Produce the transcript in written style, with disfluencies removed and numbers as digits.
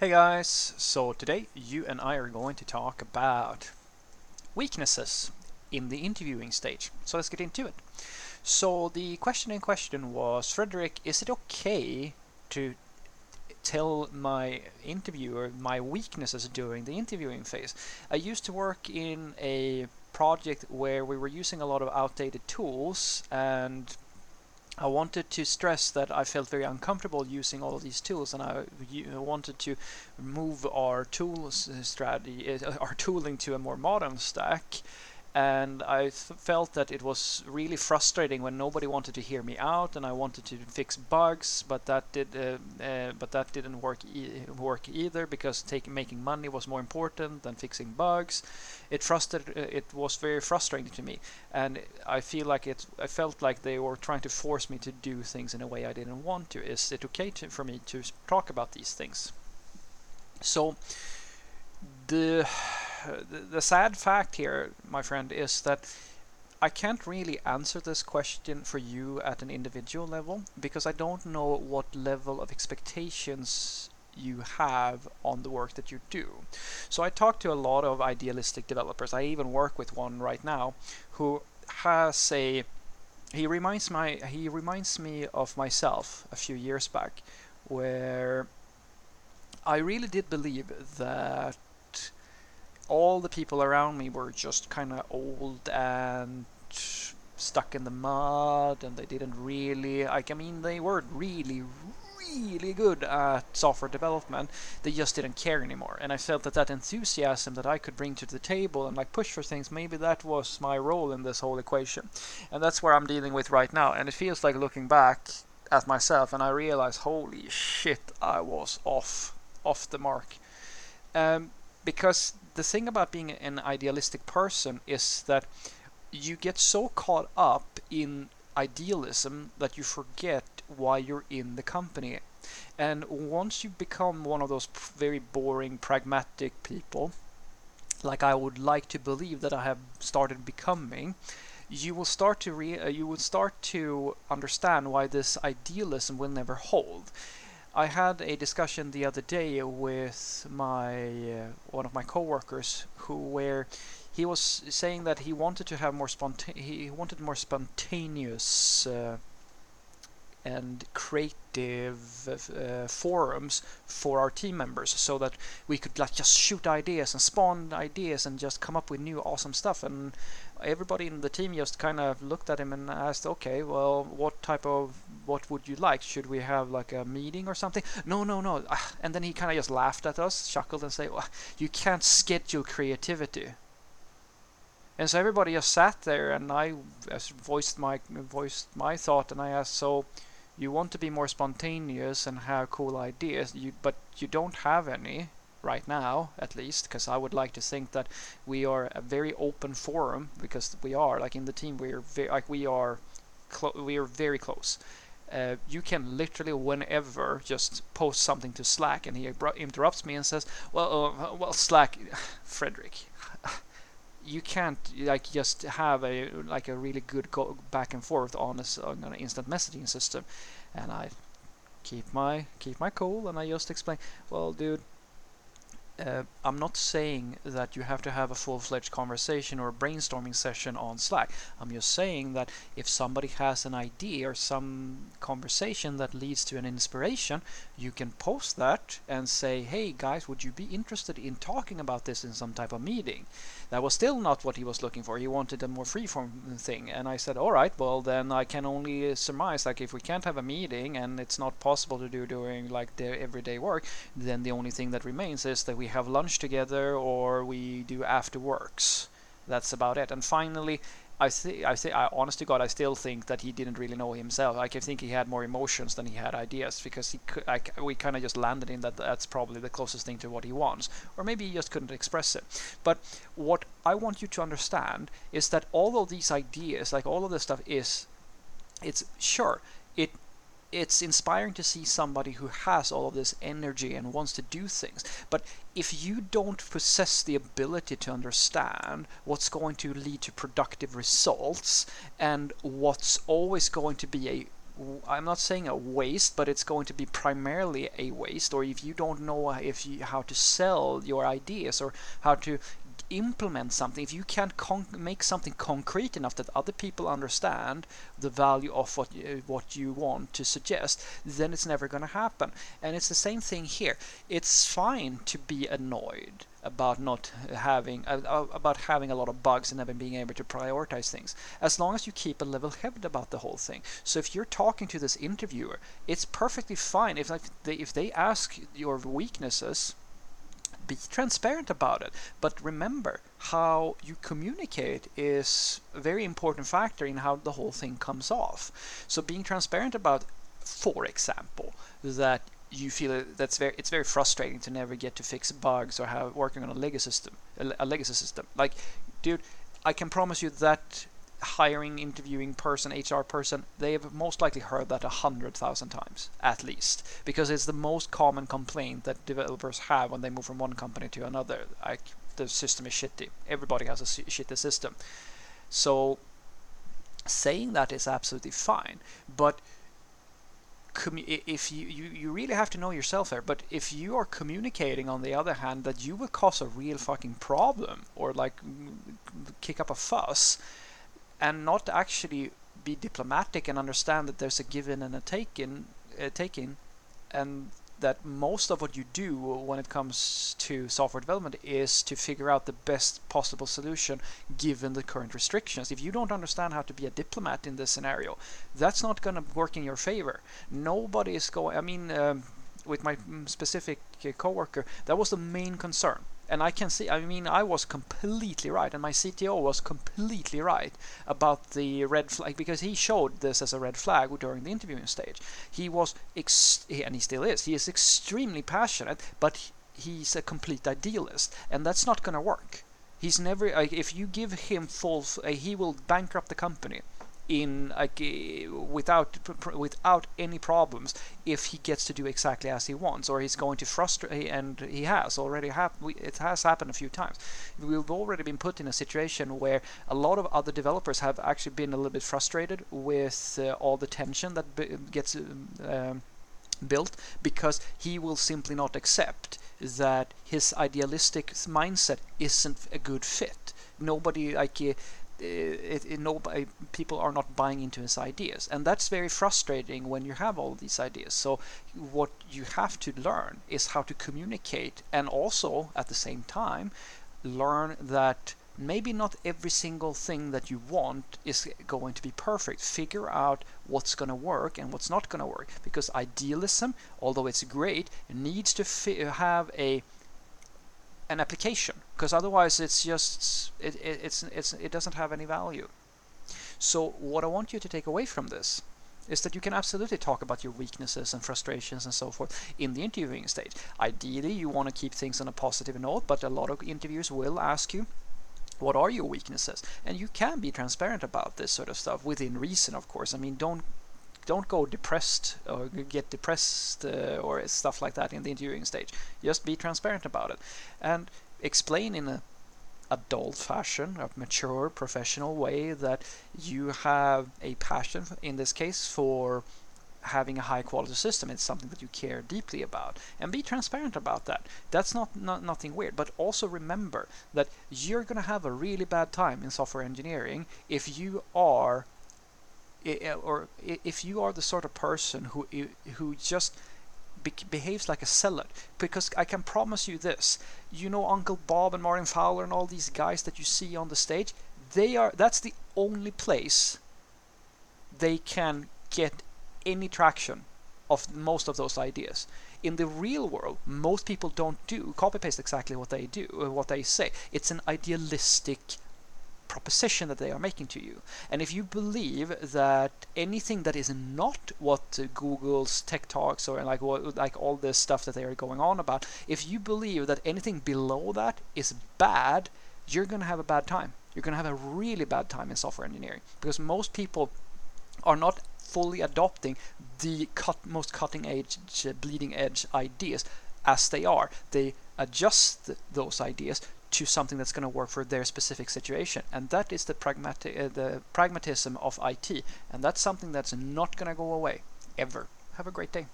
Hey guys, so today you and I are going to talk about weaknesses in the interviewing stage. So let's get into it. So the question in question was, Frederick, is it okay to tell my interviewer my weaknesses during the interviewing phase? I used to work in a project where we were using a lot of outdated tools, and I wanted to stress that I felt very uncomfortable using all of these tools, and I wanted to move our tools strategy, our tooling, to a more modern stack. And I felt that it was really frustrating when nobody wanted to hear me out, and I wanted to fix bugs, but that didn't work either, because making money was more important than fixing bugs. It was very frustrating to me, and I felt like they were trying to force me to do things in a way I didn't want to. Is it okay for me to talk about these things? So the sad fact here, my friend, is that I can't really answer this question for you at an individual level, because I don't know what level of expectations you have on the work that you do. So I talk to a lot of idealistic developers. I even work with one right now who has a... He reminds me of myself a few years back, where I really did believe that all the people around me were just kind of old and stuck in the mud, and they didn't really, like, I mean, they weren't really good at software development. They just didn't care anymore, and I felt that enthusiasm that I could bring to the table and like push for things, maybe that was my role in this whole equation. And that's where I'm dealing with right now, and it feels like looking back at myself and I realize, holy shit, I was off the mark. Because the thing about being an idealistic person is that you get so caught up in idealism that you forget why you're in the company. And once you become one of those very boring, pragmatic people, like I would like to believe that I have started becoming, you will start to understand why this idealism will never hold. I had a discussion the other day with one of my coworkers, where he was saying that he wanted to have more spontaneous and creative forums for our team members, so that we could like just shoot ideas and spawn ideas and just come up with new awesome stuff. And everybody in the team just kind of looked at him and asked, okay, well, what would you like? Should we have like a meeting or something? No. And then he kind of just laughed at us, chuckled, and said, well, you can't schedule creativity. And so everybody just sat there, and I voiced my thought, and I asked, so you want to be more spontaneous and have cool ideas, but you don't have any right now, at least, because I would like to think that we are a very open forum, because we are, like in the team, we are very close. You can literally whenever just post something to Slack, and he interrupts me and says, well, Slack, Frederick. You can't like just have a really good go back and forth on an instant messaging system. And I keep my cool, and I just explain, well, dude, I'm not saying that you have to have a full-fledged conversation or a brainstorming session on Slack. I'm just saying that if somebody has an idea or some conversation that leads to an inspiration, you can post that and say, hey guys, would you be interested in talking about this in some type of meeting? That was still not what he was looking for. He wanted a more freeform thing. And I said, all right, well then I can only surmise, like, if we can't have a meeting and it's not possible to do during like the everyday work, then the only thing that remains is that we have lunch together, or we do after works. That's about it. And finally, I honest to God, I still think that he didn't really know himself. Like, I think he had more emotions than he had ideas, because we kind of just landed in that that's probably the closest thing to what he wants, or maybe he just couldn't express it. But what I want you to understand is that all of these ideas, like all of this stuff, it's inspiring to see somebody who has all of this energy and wants to do things. But if you don't possess the ability to understand what's going to lead to productive results and what's always going to be a I'm not saying a waste, but it's going to be primarily a waste. Or if you don't know how to sell your ideas or how to implement something, if you can't make something concrete enough that other people understand the value of what you want to suggest, then it's never going to happen. And it's the same thing here. It's fine to be annoyed about not having a lot of bugs and never being able to prioritize things, as long as you keep a level head about the whole thing. So if you're talking to this interviewer, it's perfectly fine if they ask your weaknesses. Be transparent about it, but remember, how you communicate is a very important factor in how the whole thing comes off. So being transparent about, for example, that you feel it's very frustrating to never get to fix bugs or have working on a legacy system. Like, dude, I can promise you that hiring, interviewing person, HR person, they have most likely heard that 100,000 times at least, because it's the most common complaint that developers have when they move from one company to another. Like, the system is shitty. Everybody has a shitty system. So saying that is absolutely fine, but if you really have to know yourself there. But if you are communicating, on the other hand, that you will cause a real fucking problem or like kick up a fuss, and not actually be diplomatic and understand that there's a given and a taking, and that most of what you do when it comes to software development is to figure out the best possible solution given the current restrictions. If you don't understand how to be a diplomat in this scenario, that's not going to work in your favor. Nobody is going. I mean, with my specific coworker, that was the main concern. And I can see, I mean, I was completely right, and my CTO was completely right about the red flag, because he showed this as a red flag during the interviewing stage. He was, and he still is, he is extremely passionate, but he's a complete idealist, and that's not going to work. He's never, like, if you give him he will bankrupt the company in like without any problems if he gets to do exactly as he wants, or he's going to frustrate, and he has already it has happened a few times. We've already been put in a situation where a lot of other developers have actually been a little bit frustrated with all the tension that gets built, because he will simply not accept that his idealistic mindset isn't a good fit. Nobody like people are not buying into his ideas, and that's very frustrating when you have all these ideas. So what you have to learn is how to communicate, and also at the same time learn that maybe not every single thing that you want is going to be perfect. Figure out what's going to work and what's not going to work, because idealism, although it's great, needs to have an application, because otherwise it's just it doesn't have any value. So what I want you to take away from this is that you can absolutely talk about your weaknesses and frustrations and so forth in the interviewing stage. Ideally, you want to keep things on a positive note, but a lot of interviewers will ask you, what are your weaknesses? And you can be transparent about this sort of stuff within reason, of course. I mean, don't go depressed or get depressed or stuff like that in the interviewing stage. Just be transparent about it and explain in an adult fashion, a mature, professional way, that you have a passion, in this case, for having a high quality system. It's something that you care deeply about, and be transparent about that. That's nothing weird. But also remember that you're going to have a really bad time in software engineering if you are the sort of person who just behaves like a sellout, because I can promise you this, you know, Uncle Bob and Martin Fowler and all these guys that you see on the stage, that's the only place they can get any traction of most of those ideas. In the real world, most people don't copy-paste exactly what they do, what they say. It's an idealistic proposition that they are making to you, and if you believe that anything that is not what Google's tech talks or like all this stuff that they are going on about, if you believe that anything below that is bad, you're going to have a bad time. You're going to have a really bad time in software engineering, because most people are not fully adopting the most cutting-edge, bleeding-edge ideas as they are. They adjust those ideas to something that's going to work for their specific situation. And that is the pragmatism of IT. And that's something that's not going to go away, ever. Have a great day.